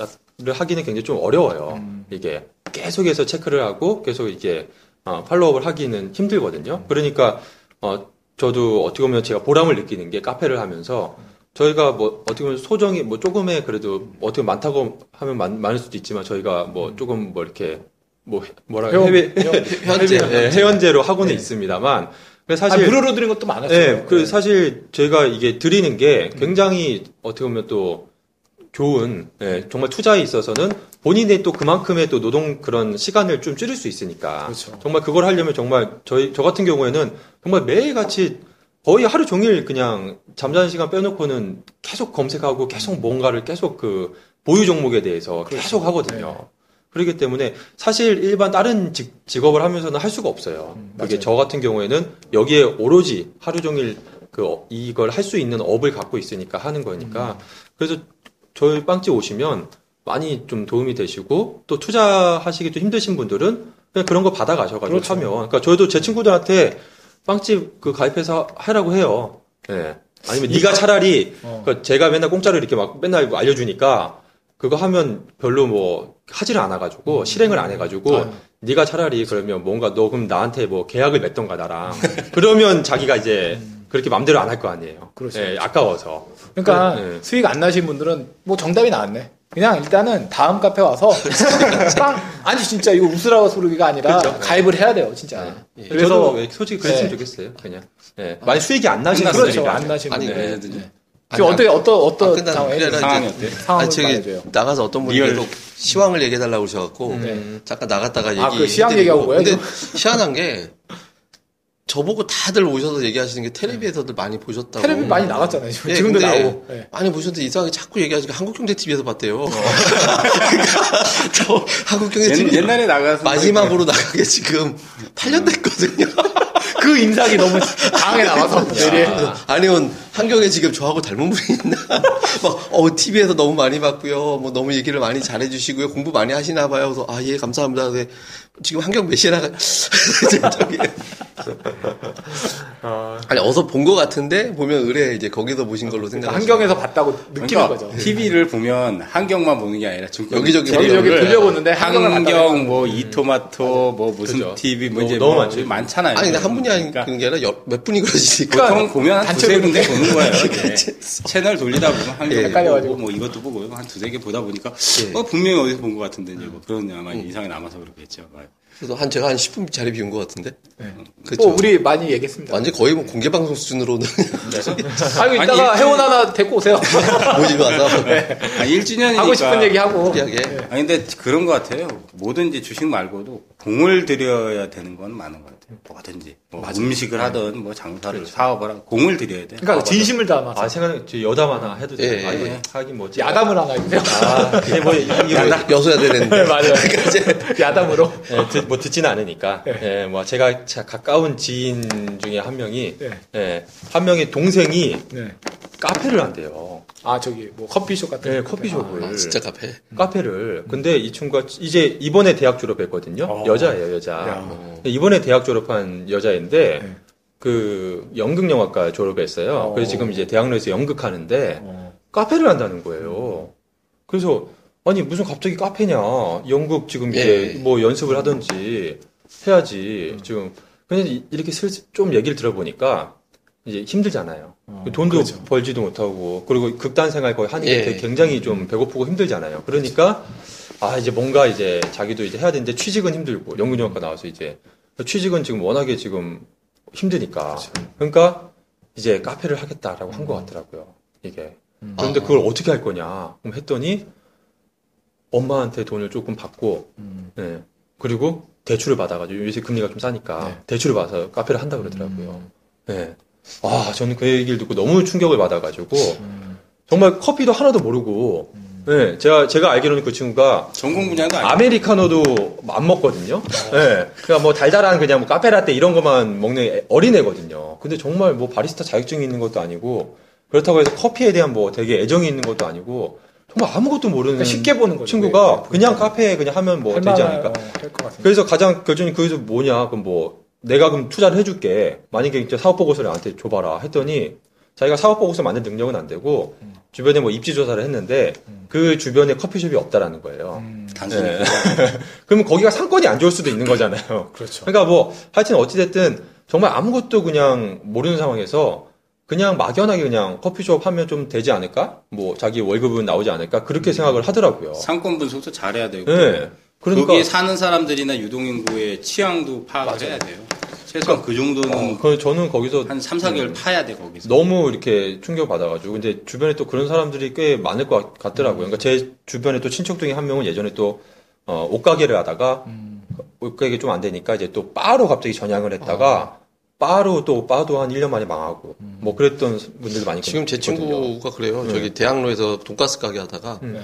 하기는 굉장히 좀 어려워요. 음. 이게 계속해서 체크를 하고 계속 이게 어, 팔로우업을 하기는 힘들거든요. 그러니까 어, 저도 어떻게 보면 제가 보람을 느끼는 게 카페를 하면서 저희가 뭐 어떻게 보면 소정이 뭐 조금의 그래도 어떻게 많다고 하면 많, 많을 수도 있지만 저희가 뭐 조금 뭐 이렇게 뭐 뭐라 해요? 해외 회원제 네, 회원제로 하고는 네. 있습니다만. 사실. 아, 무료로 드린 것도 많았어요. 네. 그 사실 저희가 이게 드리는 게 굉장히 음. 어떻게 보면 또 좋은, 예, 정말 투자에 있어서는 본인의 또 그만큼의 또 노동 그런 시간을 좀 줄일 수 있으니까. 그렇죠. 정말 그걸 하려면 정말 저희, 저 같은 경우에는 정말 매일같이 거의 하루 종일 그냥 잠자는 시간 빼놓고는 계속 검색하고 계속 뭔가를 계속 그 보유 종목에 대해서 그렇죠. 계속 하거든요. 네. 그렇기 때문에 사실 일반 다른 직, 직업을 하면서는 할 수가 없어요. 음, 이게 저 같은 경우에는 여기에 오로지 하루 종일 그 이걸 할 수 있는 업을 갖고 있으니까 하는 거니까. 음. 그래서 저희 빵집 오시면 많이 좀 도움이 되시고 또 투자하시기 좀 힘드신 분들은 그냥 그런 거 받아 가셔가지고 그렇죠. 하면. 그러니까 저희도 제 친구들한테 빵집 그 가입해서 하라고 해요. 예. 네. 아니면 네가 차라리 어. 그러니까 제가 맨날 공짜로 이렇게 막 맨날 알려주니까. 그거 하면 별로 뭐 하지를 않아가지고 음. 실행을 안 해가지고 아. 네가 차라리 그러면 뭔가 너 그럼 나한테 뭐 계약을 맺던가 나랑 그러면 자기가 이제 그렇게 마음대로 안 할 거 아니에요. 그렇죠. 예, 아까워서. 그러니까 네. 수익 안 나신 분들은 뭐 정답이 나왔네. 그냥 일단은 다음 카페 와서 빵 아니 진짜 이거 웃으라고 소리가 아니라 그렇죠. 가입을 해야 돼요 진짜. 네. 그래서 저도 솔직히 그랬으면 네. 좋겠어요. 그냥 네. 아. 만약 수익이 안 나신 분들 그렇죠. 안 나신 분들. 지금 어떻게 어떤 어떤 상황이 어때? 상황을 말해줘요. 나가서 어떤 분이 계속 시황을 얘기해달라고 그러셔갖고 네. 잠깐 나갔다가 얘기. 아, 그 시황 얘기하고 거예요? 근데 희한한 게 저보고 다들 오셔서 얘기하시는 게 텔레비에서들 많이 보셨다고. 텔레비 많이 나갔잖아요. 지금. 네, 지금도 나오고. 네. 많이 보셨는데 이상하게 자꾸 얘기하시니까 한국경제티비에서 봤대요. 저 한국경제티비 옛날에 나가서 마지막으로 나간 게 지금 팔 년 됐거든요. 그 인상이 너무 강하게 나와서 아니면 환경에 지금 저하고 닮은 분이 있나 막 어, 티비에서 너무 많이 봤고요 뭐 너무 얘기를 많이 잘해주시고요 공부 많이 하시나 봐요 그래서 아 예 감사합니다 근데 지금 환경 몇 시에 나가 아니 어서 본 것 같은데 보면 의뢰 이제 거기서 보신 걸로 생각 환경에서 봤다고 느끼는 그러니까 거죠 티비를 보면 환경만 보는 게 아니라 중국 여기저기 여기저기 돌려보는데 환경, 환경 뭐 이토마토 뭐 무슨 그렇죠. 티비 뭐 이제 너무 뭐 많죠 많잖아요 아니 한 분이 아닌 그러니까. 게 아니라 몇 분이 그러시니까 보통 그러니까 보면 한 두세 군데 보는 거예요. 채널 돌리다 보면 한개 보고 뭐 이것도 보고 한 두세 개 보다 보니까 예. 어, 분명히 어디서 본 것 같은데 이제 뭐 그런 아마 음. 인상이 남아서 그렇겠죠. 그래서 한 제가 한 십 분 자리 비운 것 같은데. 네. 그렇죠. 뭐 우리 많이 얘기했습니다. 완전 거의 뭐 공개 방송 수준으로는. 네. 아유 이따가 회원 하나 데리고 오세요. 모집을 와서. 네. 아 일 주년이니까. 하고 싶은 얘기 하고. 네. 아 근데 그런 것 같아요. 뭐든지 주식 말고도 공을 들여야 되는 건 많은 것 같아요. 뭐든지. 뭐 음식을 네. 하든 뭐 장사를 그렇죠. 사업을 하든 공을 들여야 돼. 그러니까 진심을 담아. 아 생각은 여담 하나 해도 돼. 예, 예. 아 이거 하긴 뭐 야담을 하나 해주세요. 아 이게 뭐 여수야 되는데. 맞아요. 야담으로. 네, 뭐 듣지는 않으니까. 네. 네, 뭐 제가 가까운 지인 중에 한 명이, 네. 네, 한 명의 동생이 네. 카페를 한대요. 아 저기 뭐 커피숍 같은. 네, 커피숍을. 아, 진짜 카페. 카페를. 음. 근데 이 친구가 이제 이번에 대학 졸업했거든요. 어. 여자예요, 여자. 어. 이번에 대학 졸업한 여자인데 네. 그 연극영화과 졸업했어요. 어. 그래서 지금 이제 대학로에서 연극하는데 어. 카페를 한다는 거예요. 그래서. 아니 무슨 갑자기 카페냐 연극 지금 이제 예. 뭐 연습을 하든지 해야지 지금 그냥 이렇게 슬슬 좀 얘기를 들어보니까 이제 힘들잖아요. 어, 돈도 그렇죠. 벌지도 못하고, 그리고 극단 생활 거의 하니까 예. 굉장히 좀 배고프고 힘들잖아요. 그러니까 아 이제 뭔가 이제 자기도 이제 해야 되는데 취직은 힘들고 연구정학과 나와서 이제 취직은 지금 워낙에 지금 힘드니까 그렇죠. 그러니까 이제 카페를 하겠다라고 한 것 같더라고요. 이게 음. 그런데 그걸 어떻게 할 거냐 그럼 했더니 엄마한테 돈을 조금 받고 음. 네. 그리고 대출을 받아가지고 요새 금리가 좀 싸니까 네. 대출을 받아서 카페를 한다 그러더라고요. 음. 네. 아, 저는 그 얘기를 듣고 너무 충격을 받아가지고, 음. 정말 커피도 하나도 모르고, 음. 네, 제가, 제가 알기로는 그 친구가, 전공 분야도 아니고, 아메리카노도 안 먹거든요. 예. 네, 그냥 뭐 달달한 그냥 뭐 카페라떼 이런 것만 먹는 어린애거든요. 근데 정말 뭐 바리스타 자격증이 있는 것도 아니고, 그렇다고 해서 커피에 대한 뭐 되게 애정이 있는 것도 아니고, 정말 아무것도 모르는 그러니까 쉽게 보는 거죠. 친구가 그냥 카페에 그냥 하면 뭐 되지 않을까. 어, 될 것 같습니다. 그래서 가장 결정이 거기서 뭐냐, 그럼 뭐, 내가 그럼 투자를 해줄게. 만약에 이제 사업보고서를 나한테 줘봐라. 했더니 자기가 사업보고서 만들 능력은 안 되고 음. 주변에 뭐 입지조사를 했는데 음. 그 주변에 커피숍이 없다라는 거예요. 음, 단순히. 네. 그러면 거기가 상권이 안 좋을 수도 있는 거잖아요. 그렇죠. 그러니까 뭐 하여튼 어찌됐든 정말 아무것도 그냥 모르는 상황에서 그냥 막연하게 그냥 커피숍 하면 좀 되지 않을까? 뭐 자기 월급은 나오지 않을까? 그렇게 음. 생각을 하더라고요. 상권 분석도 잘해야 되고. 네. 그러니까, 거기에 사는 사람들이나 유동인구의 취향도 파악을 맞아요. 해야 돼요. 최소한 그러니까, 그 정도는. 어, 저는 거기서. 한 삼, 사 개월 음, 파야 돼, 거기서. 너무 이렇게 충격받아가지고. 근데 주변에 또 그런 사람들이 꽤 많을 것 같더라고요. 그러니까 제 주변에 또 친척 중에 한 명은 예전에 또, 어, 옷가게를 하다가, 음. 옷가게 좀 안 되니까 이제 또 바로 갑자기 전향을 했다가, 아. 바로 또, 바도 한 일 년 만에 망하고, 음. 뭐 그랬던 분들도 많이 지금 제 친구가 그래요. 네. 저기 대학로에서 돈가스 가게 하다가, 네.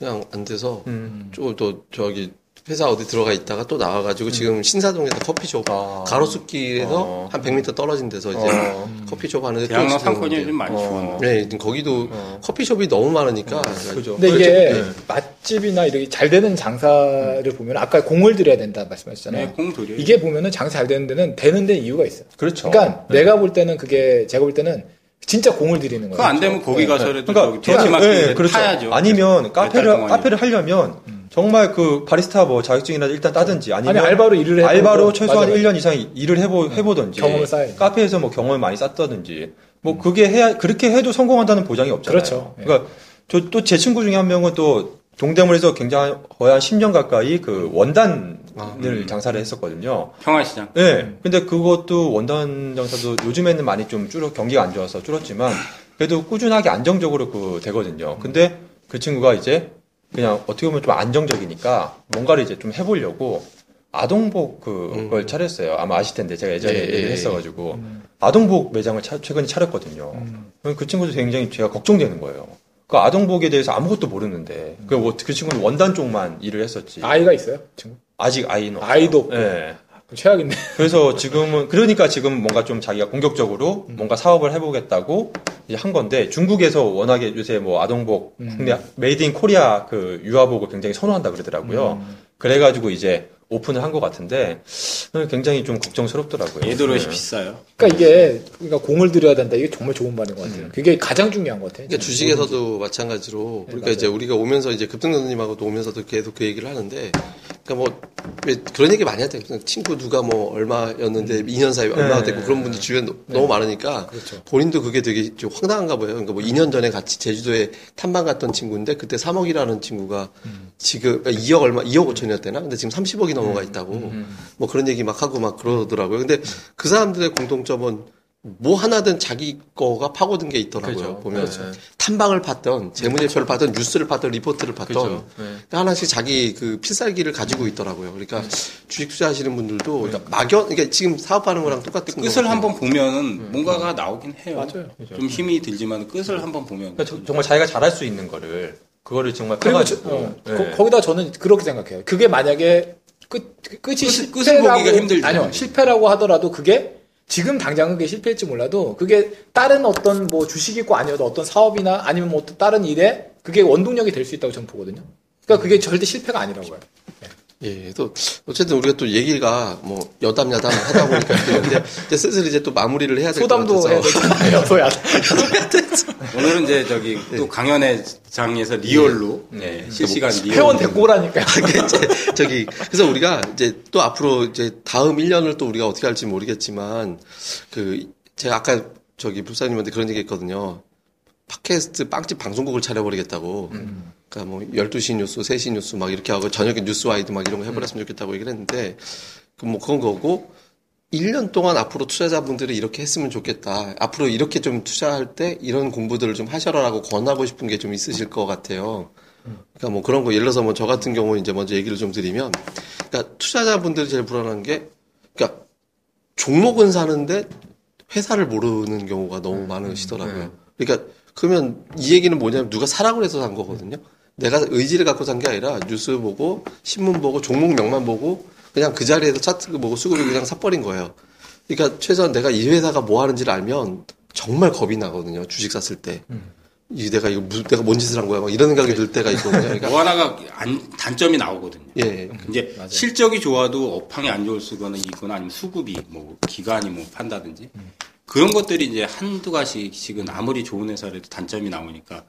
그냥 안 돼서 음. 좀 또 저기 회사 어디 들어가 있다가 또 나와가지고 음. 지금 신사동에서 커피숍 아. 가로수길에서 아. 한 백 미터 떨어진 데서 이제 아. 커피숍 하는데 대학로 상권이 좀 많이 좋았나? 아. 네, 거기도 아. 커피숍이 너무 많으니까. 아. 그죠. 근데 이게 네. 맛집이나 이렇게 잘 되는 장사를 음. 보면 아까 공을 들여야 된다 말씀하셨잖아요. 네, 공 들여. 이게 보면은 장사 잘 되는 데는 되는 데 이유가 있어요. 그렇죠. 그러니까 네. 내가 볼 때는 그게 제가 볼 때는. 진짜 공을 들이는 거예요. 그거 안 되면 거기 가서라도 그러니까 대치마켓 네, 그렇죠. 타야죠. 아니면 카페를 카페를 하려면 음. 정말 그 바리스타 뭐 자격증이라도 일단 따든지 아니면 아니, 알바로 일을 해보고 알바로 최소한 맞아, 일 년 이상 일을 해보 음. 해보든지 경험을 쌓아야죠. 카페에서 뭐 경험을 많이 쌓다든지 뭐 음. 그게 해야 그렇게 해도 성공한다는 보장이 없잖아요. 그렇죠. 예. 그러니까 저 또 제 친구 중에 한 명은 또 동대문에서 굉장히 거의 한 십 년 가까이 그 원단을 아, 음. 장사를 했었거든요. 평화시장. 네. 근데 그것도 원단 장사도 요즘에는 많이 좀 줄어, 경기가 안 좋아서 줄었지만 그래도 꾸준하게 안정적으로 그 되거든요. 근데 그 친구가 이제 그냥 어떻게 보면 좀 안정적이니까 뭔가를 이제 좀 해보려고 아동복 그걸 음. 차렸어요. 아마 아실 텐데 제가 예전에 예, 얘기를 했어가지고 음. 아동복 매장을 차, 최근에 차렸거든요. 음. 그 친구도 굉장히 제가 걱정되는 거예요. 그 아동복에 대해서 아무것도 모르는데 음. 그, 그 친구는 원단 쪽만 일을 했었지. 아이가 있어요? 친구? 아직 아이는 없어요. 아이도 없고. 네. 최악인데. 그래서 지금은 그러니까 지금 뭔가 좀 자기가 공격적으로 음. 뭔가 사업을 해보겠다고 이제 한 건데 중국에서 워낙에 요새 뭐 아동복 음. 메이드 인 코리아 그 유아복을 굉장히 선호한다 그러더라고요. 음. 그래가지고 이제 오픈을 한 것 같은데 굉장히 좀 걱정스럽더라고요. 얘들 옷이 네. 비싸요. 그러니까 이게 그러니까 공을 들여야 된다. 이게 정말 좋은 말인 것 같아요. 음. 그게 가장 중요한 것 같아요. 그러니까 주식에서도 마찬가지로 네, 그러니까 맞아요. 이제 우리가 오면서 이제 급등전님하고도 오면서도 계속 그 얘기를 하는데 그러니까 뭐 그런 얘기 많이 하대요. 친구 누가 뭐 얼마였는데 음. 이 년 사이에 얼마가 됐고 네, 그런 분들 주변 네. 너무 많으니까 그렇죠. 본인도 그게 되게 좀 황당한가 봐요. 그러니까 뭐 이 년 전에 같이 제주도에 탐방 갔던 친구인데 그때 삼억이라는 친구가 음. 지금 그러니까 이억 얼마 이억 오천이었대나 근데 지금 삼십억이 넘어가 있다고 음, 음. 뭐 그런 얘기 막 하고 막 그러더라고요. 근데 음. 그 사람들의 공통점은 뭐 하나든 자기 거가 파고든 게 있더라고요. 그렇죠. 보면 그렇죠. 탐방을 봤던 재무제표를 봤던 뉴스를 봤던 리포트를 봤던 그렇죠. 그러니까 하나씩 자기 그 필살기를 가지고 있더라고요. 그러니까 네. 주식 투자하시는 분들도 그러니까 막연 그러니까 지금 사업하는 거랑 똑같은 거 끝을 한번 보면은 뭔가가 나오긴 해요. 맞아요. 그렇죠. 좀 힘이 들지만 끝을 네. 한번 보면 그러니까 저, 정말 자기가 잘할 수 있는 거를 그거를 정말 펴가지고 어, 네. 거기다 저는 그렇게 생각해요. 그게 만약에 끝, 끝이 끝, 끝을 보기가 힘들죠. 아니요. 실패라고 하더라도 그게 지금 당장은 그게 실패일지 몰라도 그게 다른 어떤 뭐 주식이고 아니어도 어떤 사업이나 아니면 뭐 또 다른 일에 그게 원동력이 될 수 있다고 저는 보거든요. 그러니까 그게 절대 실패가 아니라고요. 네. 예, 또 어쨌든 우리가 또 얘기가 뭐 여담 야담 하다 보니까 근데 이제 슬슬 이제 또 마무리를 해야 될 것 같아서 소담도 해야 되잖아요. 오늘은 이제 저기 네. 또 강연의 장에서 리얼로 네. 네. 실시간 뭐, 리얼 회원 데리고 오라니까요. 저기 그래서 우리가 이제 또 앞으로 이제 다음 일 년을 또 우리가 어떻게 할지 모르겠지만 그 제가 아까 저기 불사님한테 그런 얘기 했거든요. 팟캐스트 빵집 방송국을 차려버리겠다고. 음. 그러니까 뭐 열두 시 뉴스, 세 시 뉴스 막 이렇게 하고 저녁에 뉴스와이드 막 이런 거 해버렸으면 좋겠다고 얘기를 했는데 그뭐 그런 거고 일 년 동안 앞으로 투자자분들이 이렇게 했으면 좋겠다. 앞으로 이렇게 좀 투자할 때 이런 공부들을 좀 하셔라라고 권하고 싶은 게 좀 있으실 것 같아요. 그러니까 뭐 그런 거 예를 들어서 뭐 저 같은 경우 이제 먼저 얘기를 좀 드리면 그러니까 투자자분들이 제일 불안한 게 그러니까 종목은 사는데 회사를 모르는 경우가 너무 많으시더라고요. 그러니까 그러면 이 얘기는 뭐냐면 누가 사라고 해서 산 거거든요. 내가 의지를 갖고 산 게 아니라 뉴스 보고 신문 보고 종목명만 보고 그냥 그 자리에서 차트 보고 수급을 그냥 사버린 거예요. 그러니까 최소한 내가 이 회사가 뭐 하는지를 알면 정말 겁이 나거든요. 주식 샀을 때. 음. 이 내가 이거 무슨 내가 뭔 짓을 한 거야? 막 이런 생각이 들 때가 있거든요. 그러니까 뭐 하나가 안, 단점이 나오거든요. 예. 이제 맞아요. 실적이 좋아도 업황이 안 좋을 수거나 이거나 아니면 수급이 뭐 기간이 뭐 판다든지 음. 그런 것들이 이제 한두 가지씩은 아무리 좋은 회사라도 단점이 나오니까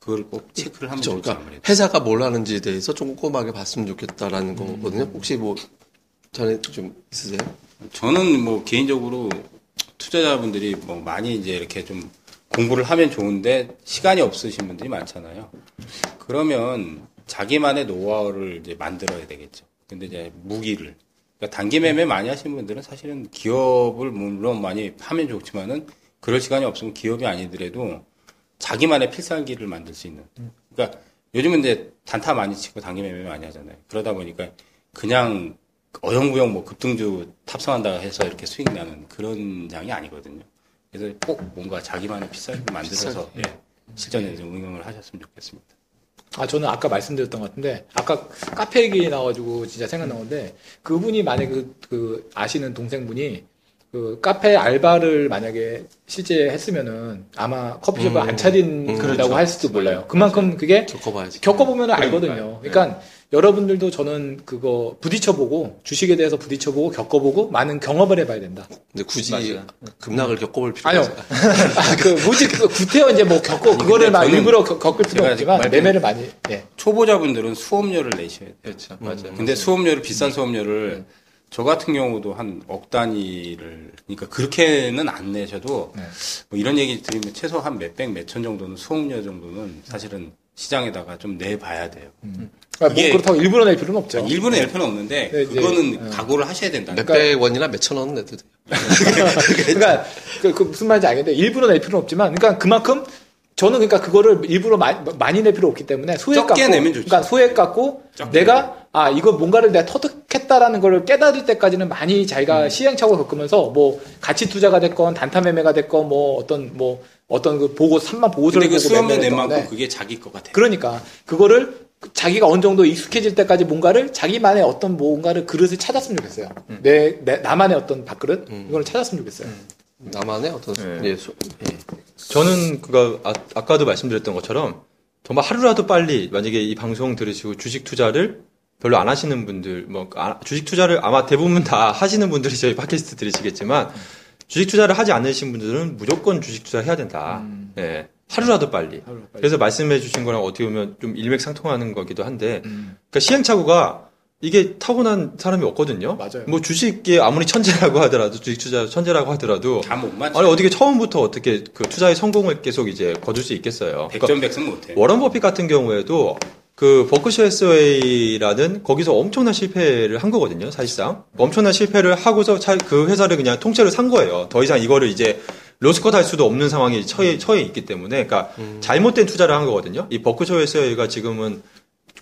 그걸 꼭 체크를 하면 좋죠. 그러니까 아무래도. 회사가 뭘 하는지에 대해서 좀 꼼꼼하게 봤으면 좋겠다라는 음. 거거든요. 혹시 뭐 전에 좀 있으세요? 저는 뭐 개인적으로 투자자분들이 뭐 많이 이제 이렇게 좀 공부를 하면 좋은데 시간이 없으신 분들이 많잖아요. 그러면 자기만의 노하우를 이제 만들어야 되겠죠. 근데 이제 무기를 그러니까 단기 매매 많이 하시는 분들은 사실은 기업을 물론 많이 하면 좋지만은 그럴 시간이 없으면 기업이 아니더라도 자기만의 필살기를 만들 수 있는. 그러니까 요즘은 이제 단타 많이 치고 단기 매매 많이 하잖아요. 그러다 보니까 그냥 어영부영 뭐 급등주 탑승한다 해서 이렇게 수익 나는 그런 장이 아니거든요. 그래서 꼭 뭔가 자기만의 필살기를 만들어서 예, 실전에 좀 응용을 하셨으면 좋겠습니다. 아, 저는 아까 말씀드렸던 것 같은데, 아까 카페 얘기 나와가지고 진짜 생각난 건데, 그분이 만약에 그, 그 아시는 동생분이 그 카페 알바를 만약에 실제 했으면은 아마 커피숍을 음, 안 차린다고 음, 그렇죠. 할 수도 몰라요. 그만큼 그게 겪어봐야지. 겪어보면 알거든요. 그러니까 네. 여러분들도 저는 그거 부딪혀보고 주식에 대해서 부딪혀보고 겪어보고 많은 경험을 해봐야 된다. 근데 굳이 맞아. 급락을 겪어볼 필요가 아니요. 아, 그 뭐지 구태여 이제 뭐 겪고 그거를 막 일부러 겪을 필요 없지만 매매를 많이. 예. 초보자분들은 수업료를 내셔야 돼요. 그렇죠. 음, 맞아요. 근데 수업료를 비싼 수업료를 네. 저 같은 경우도 한 억 단위를 그러니까 그렇게는 안 내셔도 네. 뭐 이런 얘기 드리면 최소 한 몇백 몇천 정도는 수업료 정도는 사실은. 시장에다가 좀 내봐야 돼요. 음. 그러니까 뭐 그렇다고 일부러 낼 필요는 없죠. 일부러 낼 필요는 없는데 네, 그거는 네. 각오를 하셔야 된다. 몇백 원이나 몇천 원은 내도 돼요. 그러니까 그, 그 무슨 말인지 알겠는데 일부러 낼 필요는 없지만, 그러니까 그만큼 저는 그러니까 그거를 일부러 많이, 많이 낼 필요 없기 때문에 소액 적게 갖고, 내면 좋죠. 그러니까 소액 갖고 내가 아 이거 뭔가를 내가 터득했다라는 걸 깨달을 때까지는 많이 자기가 음. 시행착오 겪으면서 뭐 가치 투자가 됐건 단타 매매가 됐건 뭐 어떤 뭐 어떤 그 보고 산만 보고서를 보고 수업에 낸 만큼 그게 자기 것 같아요. 그러니까 그거를 자기가 어느 정도 익숙해질 때까지 뭔가를 자기만의 어떤 뭔가를 그릇을 찾았으면 좋겠어요. 음. 내, 내 나만의 어떤 밥그릇 음. 이걸 찾았으면 좋겠어요. 음. 나만의 어떤 예. 예. 저는 그가 아, 아까도 말씀드렸던 것처럼 정말 하루라도 빨리 만약에 이 방송 들으시고 주식 투자를 별로 안 하시는 분들 뭐 아, 주식 투자를 아마 대부분 다 하시는 분들이 저희 팟캐스트 들으시겠지만. 음. 주식 투자를 하지 않으신 분들은 무조건 주식 투자를 해야 된다. 음. 예. 하루라도 빨리. 하루라도 빨리. 그래서 말씀해 주신 거랑 어떻게 보면 좀 일맥상통하는 거기도 한데, 음. 그러니까 시행착오가 이게 타고난 사람이 없거든요. 맞아요. 뭐 주식에 아무리 천재라고 하더라도, 주식 투자 천재라고 하더라도, 다 못 맞죠. 아니, 어떻게 처음부터 어떻게 그 투자의 성공을 계속 이제 거둘 수 있겠어요. 백전백승 못 해요. 워런 버핏 같은 경우에도 그 버크셔 해서웨이라는 거기서 엄청난 실패를 한 거거든요, 사실상. 엄청난 실패를 하고서 그 회사를 그냥 통째로 산 거예요. 더 이상 이거를 이제 로스컷 할 수도 없는 상황이 처해, 처해 있기 때문에, 그러니까 음. 잘못된 투자를 한 거거든요. 이 버크셔 해서웨이가 지금은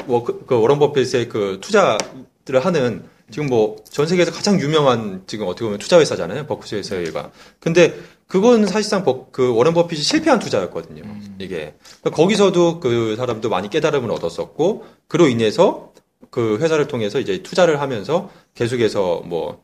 워크, 그 워런 버핏의 그 투자들을 하는 지금 뭐 전 세계에서 가장 유명한 지금 어떻게 보면 투자 회사잖아요, 버크셔 해서웨이가. 근데 그건 사실상 버, 그 워런 버핏이 실패한 투자였거든요. 음. 이게 거기서도 그 사람도 많이 깨달음을 얻었었고, 그로 인해서 그 회사를 통해서 이제 투자를 하면서 계속해서 뭐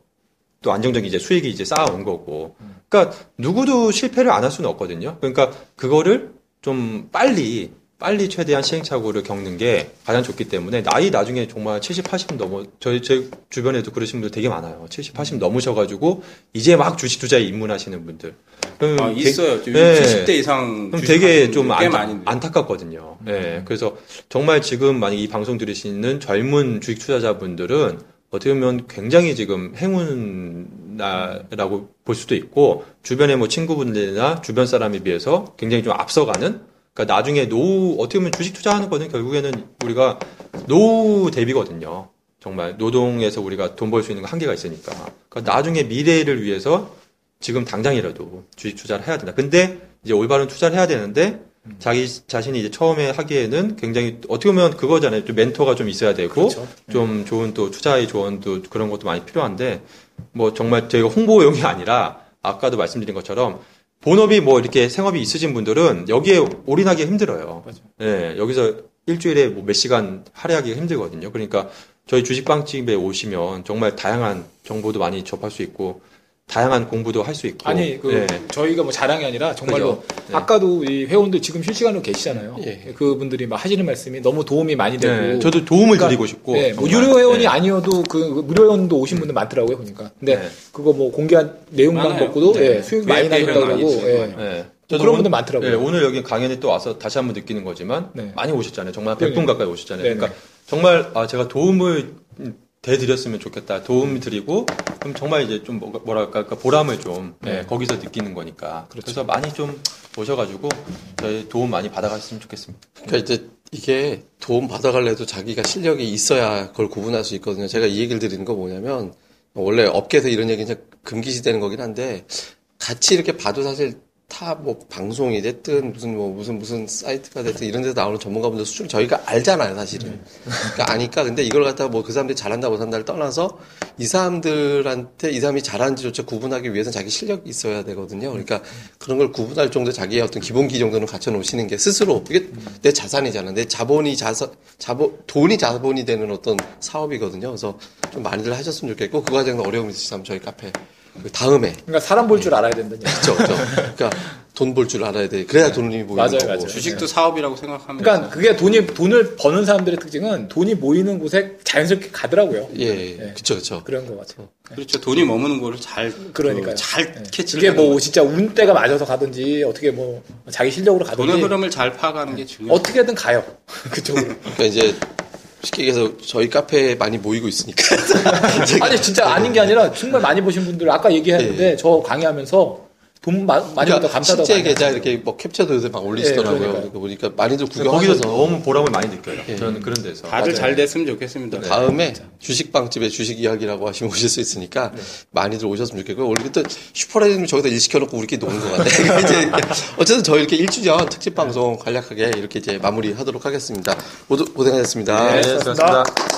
또 안정적인 이제 수익이 이제 쌓아온 거고. 그러니까 누구도 실패를 안 할 수는 없거든요. 그러니까 그거를 좀 빨리 빨리 최대한 시행착오를 겪는 게 가장 좋기 때문에, 나이 나중에 정말 칠십, 팔십 넘어, 저희, 제 주변에도 그러신 분들 되게 많아요. 칠십, 팔십 넘으셔가지고, 이제 막 주식 투자에 입문하시는 분들. 음, 아, 있어요. 되, 네. 칠십 대 이상. 그럼 되게 좀 안타, 안타깝거든요. 음. 네. 그래서 정말 지금 만약에 이 방송 들으시는 젊은 주식 투자자분들은 어떻게 보면 굉장히 지금 행운, 나라고 볼 수도 있고, 주변의 뭐 친구분들이나 주변 사람에 비해서 굉장히 좀 앞서가는, 그러니까 나중에 노후, 어떻게 보면 주식 투자하는 거는 결국에는 우리가 노후 대비거든요. 정말 노동에서 우리가 돈 벌 수 있는 거 한계가 있으니까. 그러니까 나중에 미래를 위해서 지금 당장이라도 주식 투자를 해야 된다. 근데 이제 올바른 투자를 해야 되는데, 자기 자신이 이제 처음에 하기에는 굉장히 어떻게 보면 그거잖아요. 또 멘토가 좀 있어야 되고, 그렇죠. 좀 좋은 또 투자의 조언도 그런 것도 많이 필요한데, 뭐 정말 저희가 홍보용이 아니라 아까도 말씀드린 것처럼 본업이 뭐 이렇게 생업이 있으신 분들은 여기에 올인하기 힘들어요. 예, 네, 여기서 일주일에 뭐 몇 시간 할애하기가 힘들거든요. 그러니까 저희 주식 빵집에 오시면 정말 다양한 정보도 많이 접할 수 있고, 다양한 공부도 할 수 있고. 아니, 그, 예. 저희가 뭐 자랑이 아니라 정말로, 예. 아까도 이 회원들 지금 실시간으로 계시잖아요. 예. 그분들이 막 하시는 말씀이 너무 도움이 많이 되고. 예. 저도 도움을 그러니까, 드리고 싶고. 예. 뭐 유료 회원이 예. 아니어도 그 무료 회원도 오신 분들 많더라고요, 보니까. 근데 예. 그거 뭐 공개한 내용만 먹고도 예. 예. 수익 많이 나셨다고 하고. 예. 예. 그런 오늘, 분들 많더라고요. 예. 오늘 여기 강연에 또 와서 다시 한번 느끼는 거지만 네. 많이 오셨잖아요. 정말 백 분 네. 가까이 오셨잖아요. 네. 그러니까 네. 정말 아, 제가 도움을 대드렸으면 좋겠다. 도움 드리고, 그럼 정말 이제 좀 뭐랄까, 보람을 좀, 네. 예, 거기서 느끼는 거니까. 그렇죠. 그래서 많이 좀 오셔가지고, 저희 도움 많이 받아갔으면 좋겠습니다. 그러니까 이제 이게 도움 받아가려도 자기가 실력이 있어야 그걸 구분할 수 있거든요. 제가 이 얘기를 드리는 거 뭐냐면, 원래 업계에서 이런 얘기는 금기시되는 거긴 한데, 같이 이렇게 봐도 사실 타, 뭐, 방송이 됐든, 무슨, 뭐, 무슨, 무슨 사이트가 됐든, 이런 데서 나오는 전문가분들 수준을 저희가 알잖아요, 사실은. 그러니까 아니까, 근데 이걸 갖다가 뭐, 그 사람들이 잘한다, 못한다를 떠나서, 이 사람들한테, 이 사람이 잘하는지조차 구분하기 위해서는 자기 실력이 있어야 되거든요. 그러니까, 그런 걸 구분할 정도 자기의 어떤 기본기 정도는 갖춰놓으시는 게, 스스로, 이게 내 자산이잖아. 내 자본이 자산, 자본, 돈이 자본이 되는 어떤 사업이거든요. 그래서 좀 많이들 하셨으면 좋겠고, 그 과정에서 어려움이 있으시면 저희 카페, 그 다음에. 그러니까 사람 볼 줄 알아야 된다는 얘기죠. 그렇죠, 그렇죠. 그러니까 돈 볼 줄 알아야 돼. 그래야 네. 돈이 모이는 맞아요, 거고. 맞아요. 주식도 네. 사업이라고 생각하면. 그러니까 그게 돈이 돈을 버는 사람들의 특징은 돈이 모이는 곳에 자연스럽게 가더라고요. 예, 예. 네. 그렇죠, 그렇죠. 그런 거 같아요. 그렇죠. 돈이 머무는 거를 잘 그러니까 잘 네. 캐치를. 그게 뭐 진짜 운때가 맞아서 가든지 어떻게 뭐 자기 실력으로 가든지. 돈의 흐름을 잘 파악하는 네. 게 중요. 어떻게든 가요. 그쪽으로. 그러니까 이제. 쉽게 얘기해서 저희 카페에 많이 모이고 있으니까. 아니 진짜 아닌 게 아니라 정말 많이 보신 분들 아까 얘기했는데 예. 저 강의하면서 돈 마, 많이 받아 감사하다고. 실제 계좌 이렇게 뭐 캡처도 요새 막 올리시더라고요. 예, 그러니까 보니까 많이들 구경하셔서 거기서 너무 보람을 많이 느껴요. 예. 저는 그런 데서 다들 맞아요. 잘 됐으면 좋겠습니다. 네. 다음에 주식 빵집에 주식 이야기라고 하시면 오실 수 있으니까 네. 많이들 오셨으면 좋겠고요. 원래 또 슈퍼레이님 저기다 일 시켜놓고 우리 끼리 노는 것 같아요. 이제 어쨌든 저희 이렇게 일 주년 특집 방송 간략하게 이렇게 이제 마무리하도록 하겠습니다. 모두 고생하셨습니다. 네, 수고하셨습니다. 수고하셨습니다.